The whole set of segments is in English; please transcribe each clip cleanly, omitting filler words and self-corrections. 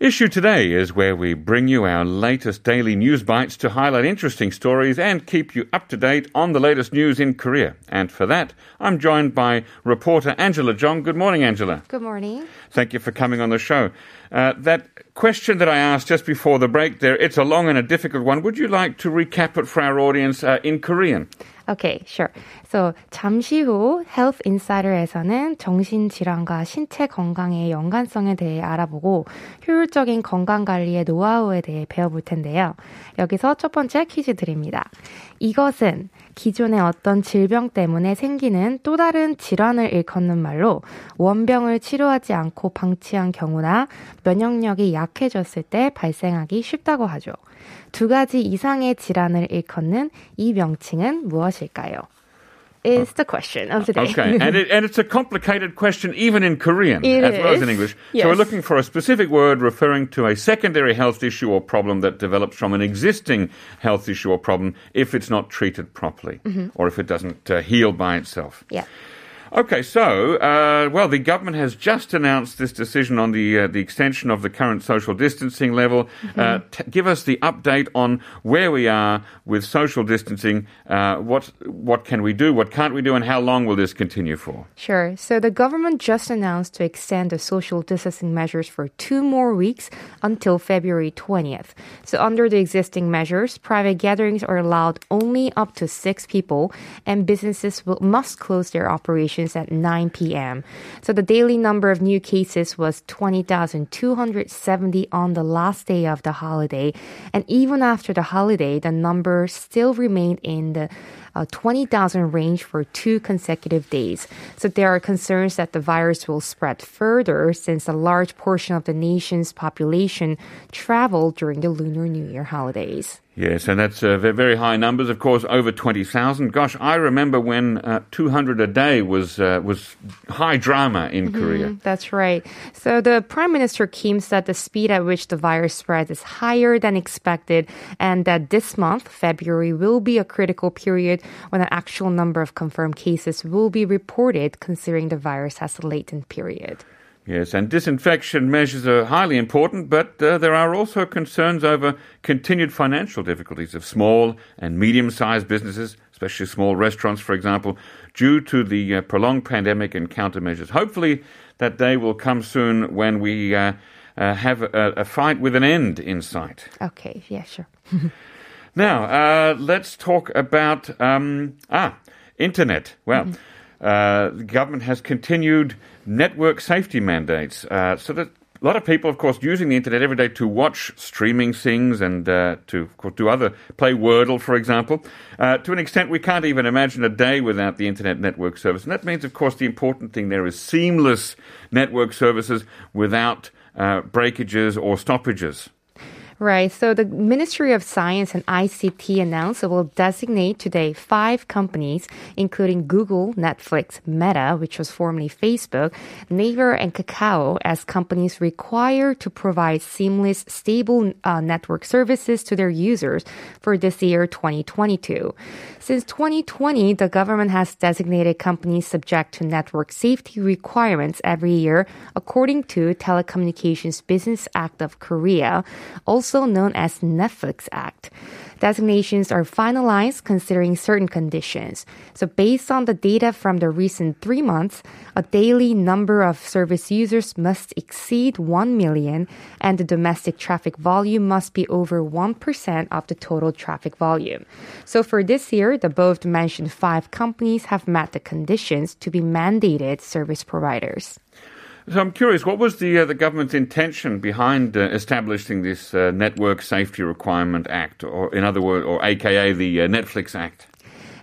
Issue Today is where we bring you our latest daily news bites to highlight interesting stories and keep you up to date on the latest news in Korea. And for that, I'm joined by reporter Angela Jong. Good morning, Angela. Good morning. Thank you for coming on the show. That question that I asked just before the break there, it's a long and a difficult one. Would you like to recap it for our audience in Korean? Okay, sure. So, 잠시 후 Health Insider에서는 정신질환과 신체 건강의 연관성에 대해 알아보고 효율적인 건강관리의 노하우에 대해 배워볼 텐데요. 여기서 첫 번째 퀴즈 드립니다. 이것은 기존의 어떤 질병 때문에 생기는 또 다른 질환을 일컫는 말로 원병을 치료하지 않고 방치한 경우나 면역력이 약해졌을 때 발생하기 쉽다고 하죠. 두 가지 이상의 질환을 일컫는 이 명칭은 무엇일까요? Is the question of today. Okay, and it's a complicated question even in Korean as well as in English. Yes. So we're looking for a specific word referring to a secondary health issue or problem that develops from an existing health issue or problem if it's not treated properly or if it doesn't heal by itself. Yeah. Okay, so, the government has just announced this decision on the extension of the current social distancing level. Give us the update on where we are with social distancing. What can we do? What can't we do? And how long will this continue for? Sure. So the government just announced to extend the social distancing measures for 2 more weeks until February 20th. So under the existing measures, private gatherings are allowed only up to 6 people, and businesses must close their operations at 9 p.m. So the daily number of new cases was 20,270 on the last day of the holiday. And even after the holiday, the number still remained in the 20,000 range for 2 consecutive days. So there are concerns that the virus will spread further since a large portion of the nation's population traveled during the Lunar New Year holidays. Yes, and that's very high numbers, of course, over 20,000. Gosh, I remember when 200 a day was high drama in Korea. That's right. So the Prime Minister Kim said the speed at which the virus spreads is higher than expected and that this month, February, will be a critical period when an actual number of confirmed cases will be reported considering the virus has a latent period. Yes, and disinfection measures are highly important, but there are also concerns over continued financial difficulties of small and medium-sized businesses, especially small restaurants, for example, due to the prolonged pandemic and countermeasures. Hopefully that day will come soon when we have a fight with an end in sight. Okay, yeah, sure. Now, let's talk about internet. Well, the government has continued network safety mandates. So that a lot of people, of course, using the internet every day to watch streaming things and to, of course, play Wordle, for example. To an extent, we can't even imagine a day without the internet network service. And that means, of course, the important thing there is seamless network services without breakages or stoppages. Right, so the Ministry of Science and ICT announced it will designate today 5 companies, including Google, Netflix, Meta, which was formerly Facebook, Naver, and Kakao, as companies required to provide seamless, stable network services to their users for this year, 2022. Since 2020, the government has designated companies subject to network safety requirements every year, according to Telecommunications Business Act of Korea, also known as Netflix Act. Designations are finalized considering certain conditions. So based on the data from the recent 3 months, a daily number of service users must exceed 1 million and the domestic traffic volume must be over 1% of the total traffic volume. So for this year, the both mentioned 5 companies have met the conditions to be mandated service providers. So I'm curious, what was the government's intention behind establishing this Network Safety Requirement Act, or in other words, or AKA the Netflix Act?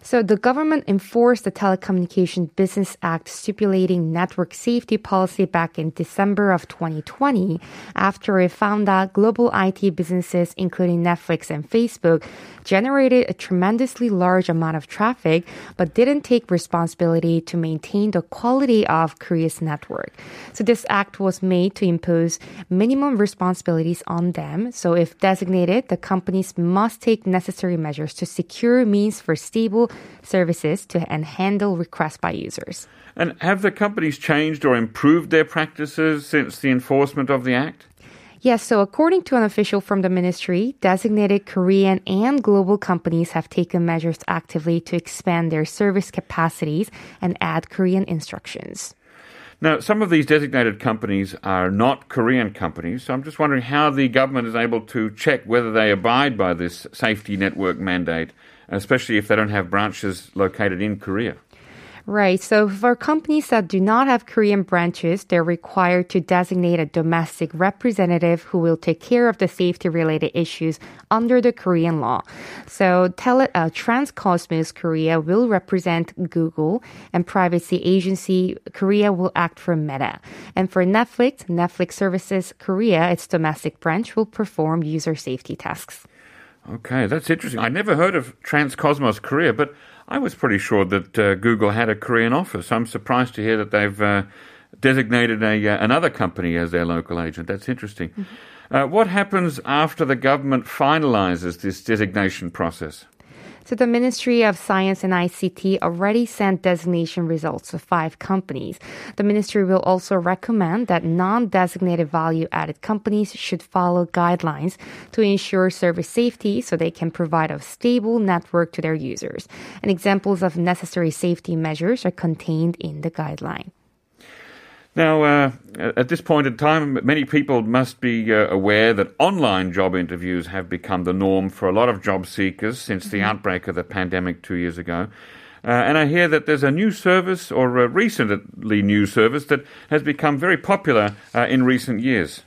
So the government enforced the Telecommunications Business Act stipulating network safety policy back in December of 2020 after it found that global IT businesses, including Netflix and Facebook, generated a tremendously large amount of traffic but didn't take responsibility to maintain the quality of Korea's network. So this act was made to impose minimum responsibilities on them. So if designated, the companies must take necessary measures to secure means for stable services to and handle requests by users. And have the companies changed or improved their practices since the enforcement of the act? Yes, so according to an official from the ministry, designated Korean and global companies have taken measures actively to expand their service capacities and add Korean instructions. Now, some of these designated companies are not Korean companies, so I'm just wondering how the government is able to check whether they abide by this safety network mandate, especially if they don't have branches located in Korea. Right. So for companies that do not have Korean branches, they're required to designate a domestic representative who will take care of the safety-related issues under the Korean law. So Transcosmos Korea will represent Google, and Privacy Agency Korea will act for Meta. And for Netflix, Netflix Services Korea, its domestic branch, will perform user safety tasks. Okay, that's interesting. I never heard of Transcosmos Korea, but I was pretty sure that Google had a Korean office. I'm surprised to hear that they've designated another company as their local agent. That's interesting. Mm-hmm. What happens after the government finalizes this designation process? So the Ministry of Science and ICT already sent designation results to 5 companies. The ministry will also recommend that non-designated value-added companies should follow guidelines to ensure service safety so they can provide a stable network to their users. And examples of necessary safety measures are contained in the guideline. Now, at this point in time, many people must be aware that online job interviews have become the norm for a lot of job seekers since the outbreak of the pandemic 2 years ago. And I hear that there's a new service, or a recently new service, that has become very popular in recent years.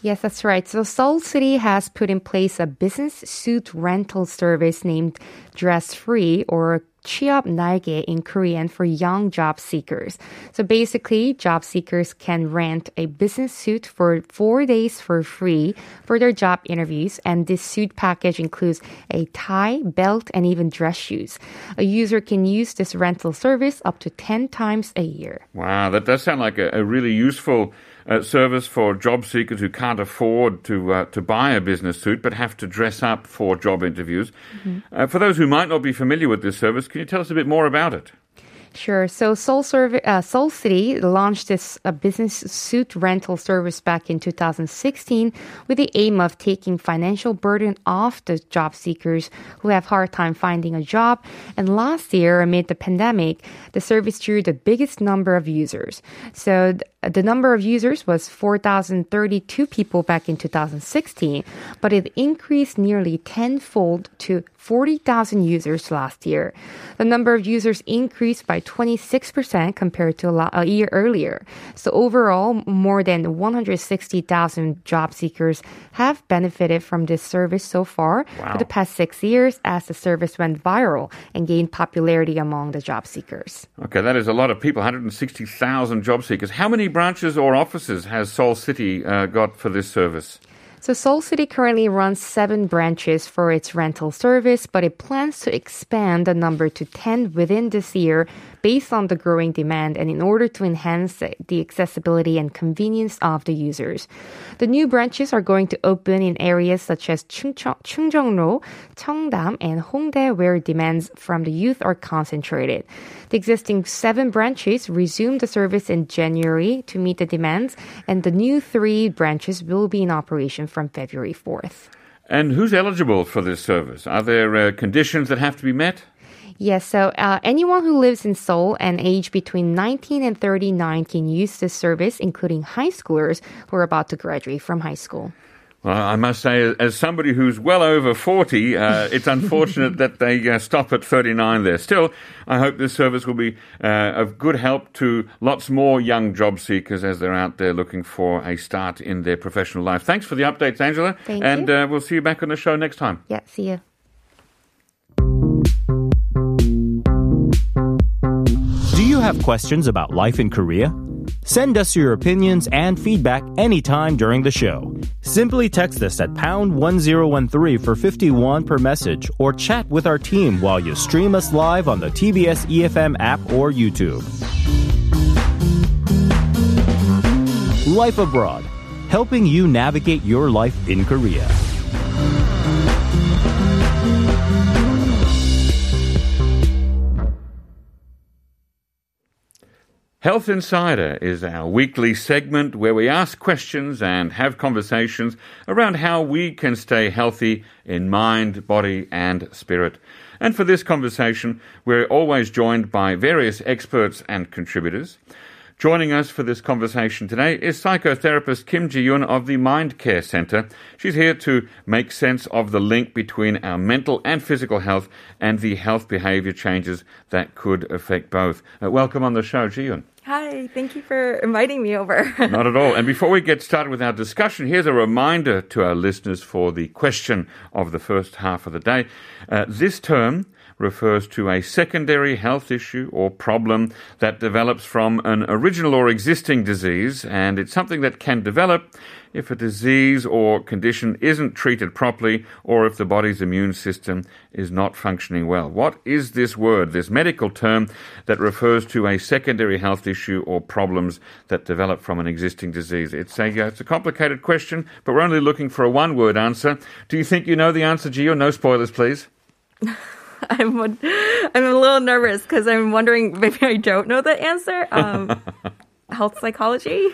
Yes, that's right. So Seoul City has put in place a business suit rental service named Dress Free, or 취업 날개 in Korean, for young job seekers. So basically, job seekers can rent a business suit for 4 days for free for their job interviews, and this suit package includes a tie, belt, and even dress shoes. A user can use this rental service up to 10 times a year. Wow, that does sound like a really useful service for job seekers who can't afford to buy a business suit but have to dress up for job interviews. Mm-hmm. For those who might not be familiar with this service, can you tell us a bit more about it? Sure. So Seoul City launched this business suit rental service back in 2016 with the aim of taking financial burden off the job seekers who have hard time finding a job. And last year, amid the pandemic, the service drew the biggest number of users. So the number of users was 4,032 people back in 2016, but it increased nearly tenfold to 40,000 users last year. The number of users increased by 26% compared to a year earlier. So overall, more than 160,000 job seekers have benefited from this service so far for the past 6 years, as the service went viral and gained popularity among the job seekers. Okay, that is a lot of people, 160,000 job seekers. How many branches or offices has Seoul City got for this service? So Seoul City currently runs 7 branches for its rental service, but it plans to expand the number to 10 within this year based on the growing demand and in order to enhance the accessibility and convenience of the users. The new branches are going to open in areas such as Chungjeong-ro, Cheongdam, and Hongdae, where demands from the youth are concentrated. The existing 7 branches resumed the service in January to meet the demands, and the new 3 branches will be in operation from February 4th. And who's eligible for this service? Are there conditions that have to be met? Yes, so anyone who lives in Seoul and age between 19 and 39 can use this service, including high schoolers who are about to graduate from high school. Well, I must say, as somebody who's well over 40, it's unfortunate that they stop at 39 there. Still, I hope this service will be of good help to lots more young job seekers as they're out there looking for a start in their professional life. Thanks for the updates, Angela. Thank you. And we'll see you back on the show next time. Yeah, see you. have questions about life in Korea? Send us your opinions and feedback anytime during the show. Simply text us at pound 1013 for 51 per message or chat with our team while you stream us live on the TBS EFM app or YouTube. Life Abroad, helping you navigate your life in Korea. Health Insider is our weekly segment where we ask questions and have conversations around how we can stay healthy in mind, body, and spirit. And for this conversation, we're always joined by various experts and contributors. Joining us for this conversation today is psychotherapist Kim Ji-yoon of the Mind Care Center. She's here to make sense of the link between our mental and physical health and the health behavior changes that could affect both. Welcome on the show, Ji-yoon. Hi, thank you for inviting me over. Not at all. And before we get started with our discussion, here's a reminder to our listeners for the question of the first half of the day. This term refers to a secondary health issue or problem that develops from an original or existing disease, and it's something that can develop if a disease or condition isn't treated properly or if the body's immune system is not functioning well. What is this word, this medical term that refers to a secondary health issue or problems that develop from an existing disease? It's a complicated question, but we're only looking for a one-word answer. Do you think you know the answer, Gio? No spoilers, please. I'm a little nervous because I'm wondering maybe I don't know the answer. Health psychology?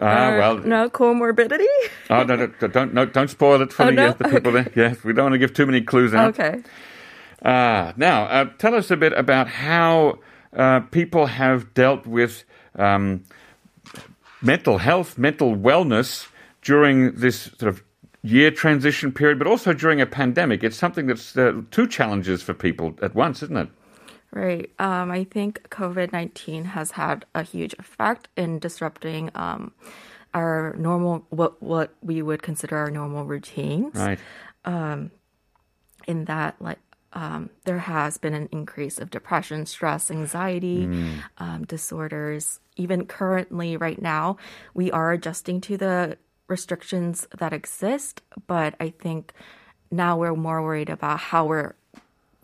No, comorbidity? Oh, don't spoil it for the people there. Yes, we don't want to give too many clues out. Okay. Now, tell us a bit about how people have dealt with mental health, mental wellness during this sort of year transition period, but also during a pandemic. It's something that's two challenges for people at once, isn't it? Right. I think COVID-19 has had a huge effect in disrupting our normal, what we would consider our normal routines. Right. There has been an increase of depression, stress, anxiety, disorders. Even currently, right now, we are adjusting to the restrictions that exist, but I think now we're more worried about how we're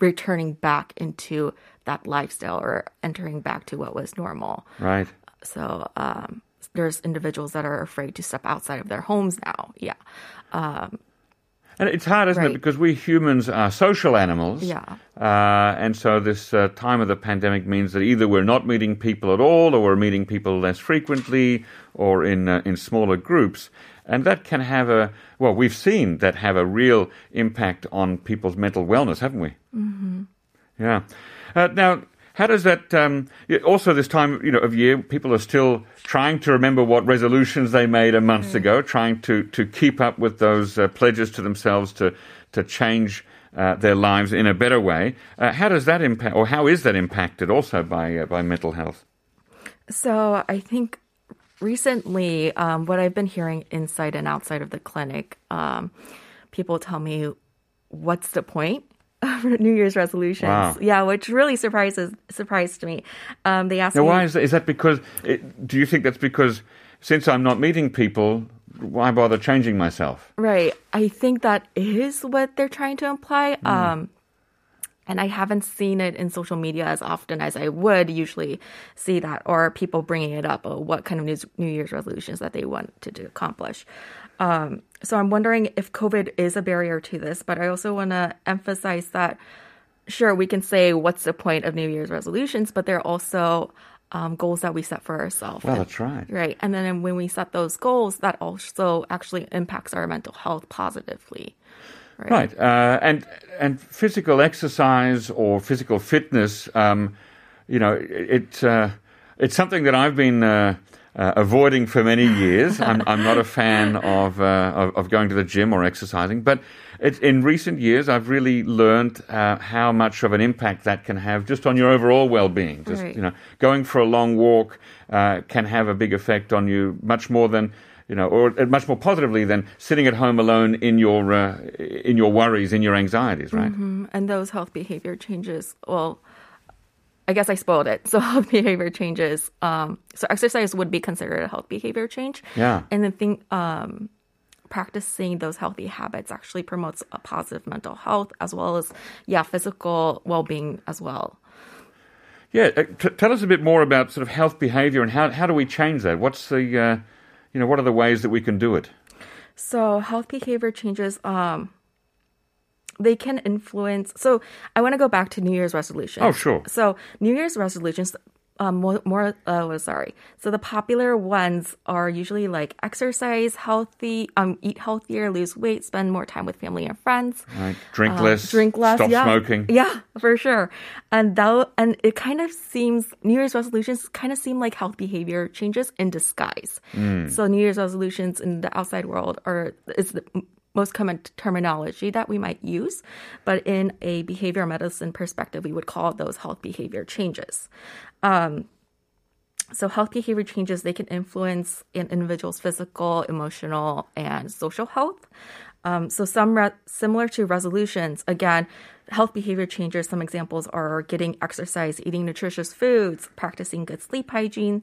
returning back into that lifestyle or entering back to what was normal. Right. So there's individuals that are afraid to step outside of their homes now. Yeah. And it's hard, isn't it? Because we humans are social animals. Yeah. And so this time of the pandemic means that either we're not meeting people at all, or we're meeting people less frequently, or in smaller groups. And that can have we've seen that have a real impact on people's mental wellness, haven't we? Mm-hmm. Yeah. Now, how does that, also this time of year, people are still trying to remember what resolutions they made a month ago, trying to keep up with those pledges to themselves to change their lives in a better way. How does that impact, or how is that impacted also by mental health? So I think recently, what I've been hearing inside and outside of the clinic, people tell me, what's the point of New Year's resolutions? Wow. Yeah, which really surprised me. They asked me, why is that? Is that because, do you think that's because since I'm not meeting people, why bother changing myself? Right. I think that is what they're trying to imply. And I haven't seen it in social media as often as I would usually see that, or people bringing it up, or what kind of New Year's resolutions that they want to accomplish. So I'm wondering if COVID is a barrier to this, but I also want to emphasize that, sure, we can say what's the point of New Year's resolutions, but they're also goals that we set for ourselves. Well, that's right. Right. And then when we set those goals, that also actually impacts our mental health positively. Right. And physical exercise or physical fitness, it's something that I've been avoiding for many years. I'm not a fan of going to the gym or exercising, but in recent years I've really learned how much of an impact that can have just on your overall well-being. Just going for a long walk can have a big effect on you, much more than or much more positively than sitting at home alone in your worries, in your anxieties, right? Mm-hmm. And those health behavior changes, well, I I guess I spoiled it. So health behavior changes. So exercise would be considered a health behavior change. Yeah. And then practicing those healthy habits actually promotes a positive mental health as well as, physical well-being as well. Yeah. Tell us a bit more about sort of health behavior and how do we change that? What's the, what are the ways that we can do it? So health behavior changes, they can influence. So I want to go back to New Year's resolutions. Oh, sure. So New Year's resolutions, So the popular ones are usually like exercise, healthy, eat healthier, lose weight, spend more time with family and friends, right. drink less, stop smoking. Yeah, for sure. And it kind of seems New Year's resolutions kind of seem like health behavior changes in disguise. Mm. So New Year's resolutions in the outside world is the most common terminology that we might use, but in a behavior medicine perspective, we would call those health behavior changes. So health behavior changes, they can influence an individual's physical, emotional, and social health. So some similar to resolutions, again, health behavior changes, some examples are getting exercise, eating nutritious foods, practicing good sleep hygiene,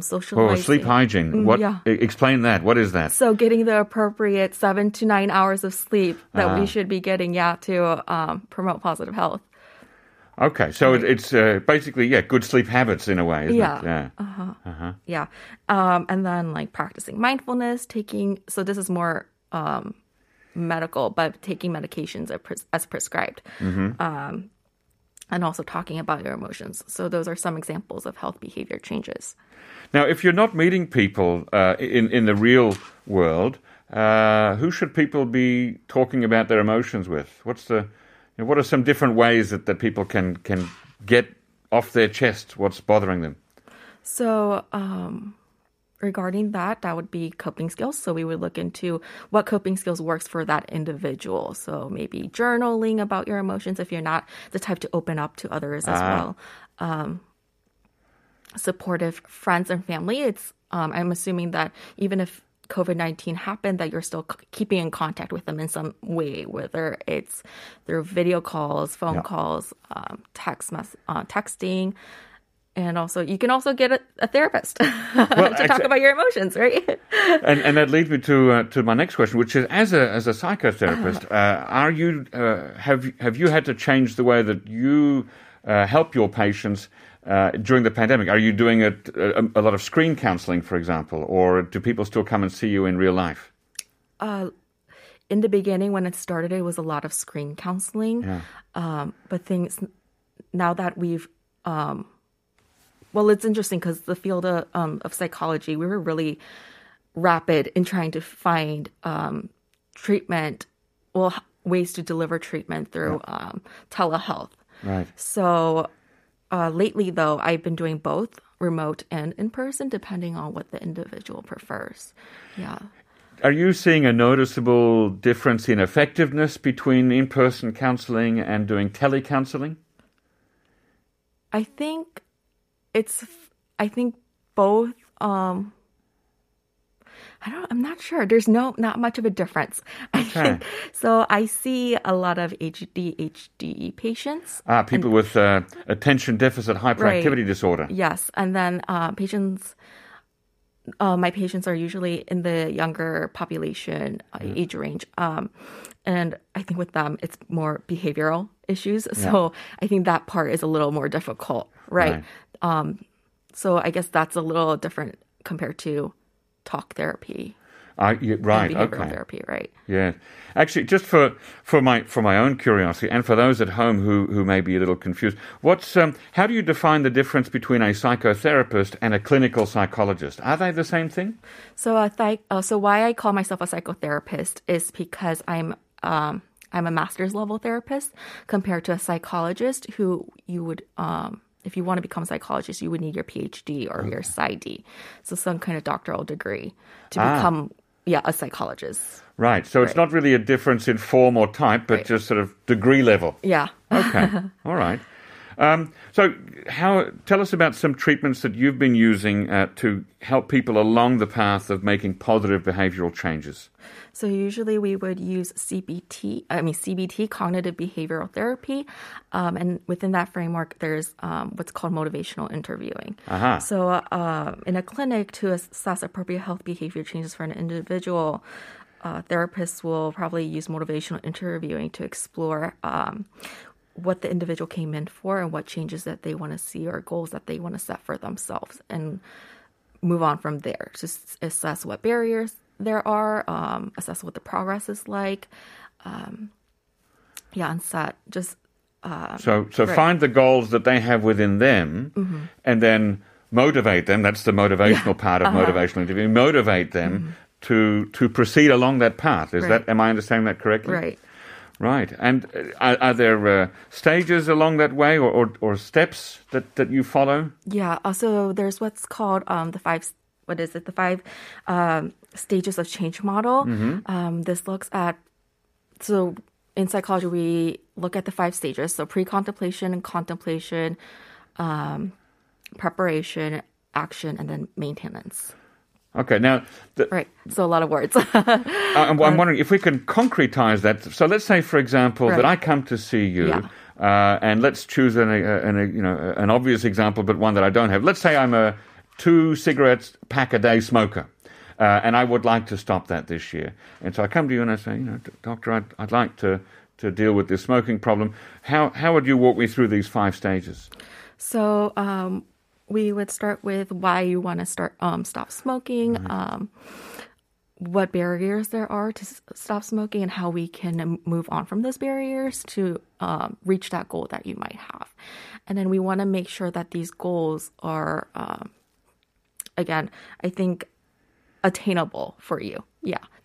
socializing. Oh, sleep hygiene. What? Yeah. Explain that. What is that? So getting the appropriate 7 to 9 hours of sleep that we should be getting, to promote positive health. Okay, so it's basically, good sleep habits in a way, isn't it? Yeah. Uh-huh. Uh-huh. Yeah. And then like practicing mindfulness, so this is more medical, but taking medications as prescribed. Mm-hmm. And also talking about your emotions. So those are some examples of health behavior changes. Now, if you're not meeting people in the real world, who should people be talking about their emotions with? What are some different ways that people can get off their chest what's bothering them? So regarding that would be coping skills. So we would look into what coping skills works for that individual. So maybe journaling about your emotions if you're not the type to open up to others as well. Supportive friends and family. It's I'm assuming that even if COVID-19 happened, that you're still keeping in contact with them in some way, whether it's through video calls, phone calls, texting, and also you can also get a therapist to talk about your emotions, right? and that leads me to my next question, which is, as a psychotherapist, have you had to change the way that you help your patients? During the pandemic, are you doing a lot of screen counseling, for example, or do people still come and see you in real life? In the beginning, when it started, it was a lot of screen counseling. Yeah. But things now that we've, it's interesting because the field of psychology, we were really rapid in trying to find treatment, ways to deliver treatment through telehealth. Right. So. Lately, though, I've been doing both remote and in-person, depending on what the individual prefers. Yeah. Are you seeing a noticeable difference in effectiveness between in-person counseling and doing telecounseling? I think both. I'm not sure. There's not much of a difference. I think. So I see a lot of ADHD patients. People with attention deficit hyperactivity disorder. Yes. And then my patients are usually in the younger population age range. And I think with them, it's more behavioral issues. Yeah. So I think that part is a little more difficult, right? So I guess that's a little different compared to talk therapy, behavioral therapy, right? Yeah, actually, just for my own curiosity and for those at home who may be a little confused, how do you define the difference between a psychotherapist and a clinical psychologist? Are they the same thing? So so why I call myself a psychotherapist is because I'm a master's level therapist compared to a psychologist who you would if you want to become a psychologist, you would need your PhD or your PsyD, so some kind of doctoral degree to become a psychologist. Right. So it's not really a difference in form or type, but just sort of degree level. Yeah. Okay. All right. Tell us about some treatments that you've been using to help people along the path of making positive behavioral changes. So usually we would use CBT, cognitive behavioral therapy. And within that framework, there's what's called motivational interviewing. Uh-huh. So in a clinic to assess appropriate health behavior changes for an individual, therapists will probably use motivational interviewing to explore what the individual came in for and what changes that they want to see or goals that they want to set for themselves and move on from there to assess what barriers there are, assess what the progress is like, and set just... find the goals that they have within them mm-hmm. and then motivate them. That's the motivational part of motivational interviewing. Motivate them mm-hmm. to proceed along that path. Is that? Am I understanding that correctly? Right. And are there stages along that way or steps that you follow? Yeah. Also, there's what's called the five stages of change model. Mm-hmm. This looks at, so in psychology, we look at the five stages. So pre-contemplation and contemplation, preparation, action, and then maintenance. Okay, now... so a lot of words. I'm wondering if we can concretize that. So let's say, for example, that I come to see you, and let's choose an obvious example, but one that I don't have. Let's say I'm a 2-cigarette-pack-a-day smoker, and I would like to stop that this year. And so I come to you and I say, Doctor, I'd like to deal with this smoking problem. How would you walk me through these five stages? So... we would start with why you want to stop smoking, what barriers there are to stop smoking, and how we can move on from those barriers to reach that goal that you might have. And then we want to make sure that these goals are, again, I think, attainable for you,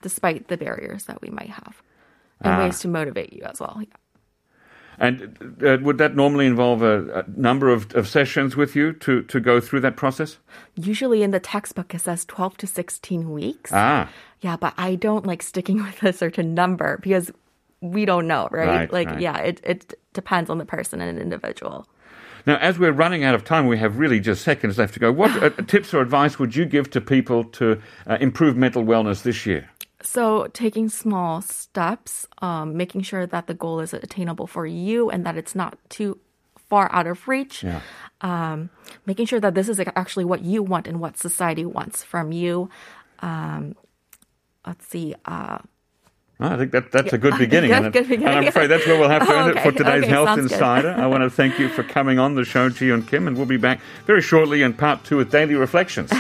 despite the barriers that we might have, and ways to motivate you as well, And would that normally involve a number of sessions with you to go through that process? Usually in the textbook, it says 12 to 16 weeks. Yeah, but I don't like sticking with a certain number because we don't know, right? It depends on the person and an individual. Now, as we're running out of time, we have really just seconds left to go. What tips or advice would you give to people to improve mental wellness this year? So taking small steps, making sure that the goal is attainable for you and that it's not too far out of reach, making sure that this is actually what you want and what society wants from you. I think that's a good beginning. And I'm afraid that's where we'll have to end it for today's Health Insider. I want to thank you for coming on the show, Ji-yoon Kim, and we'll be back very shortly in part 2 with Daily Reflections.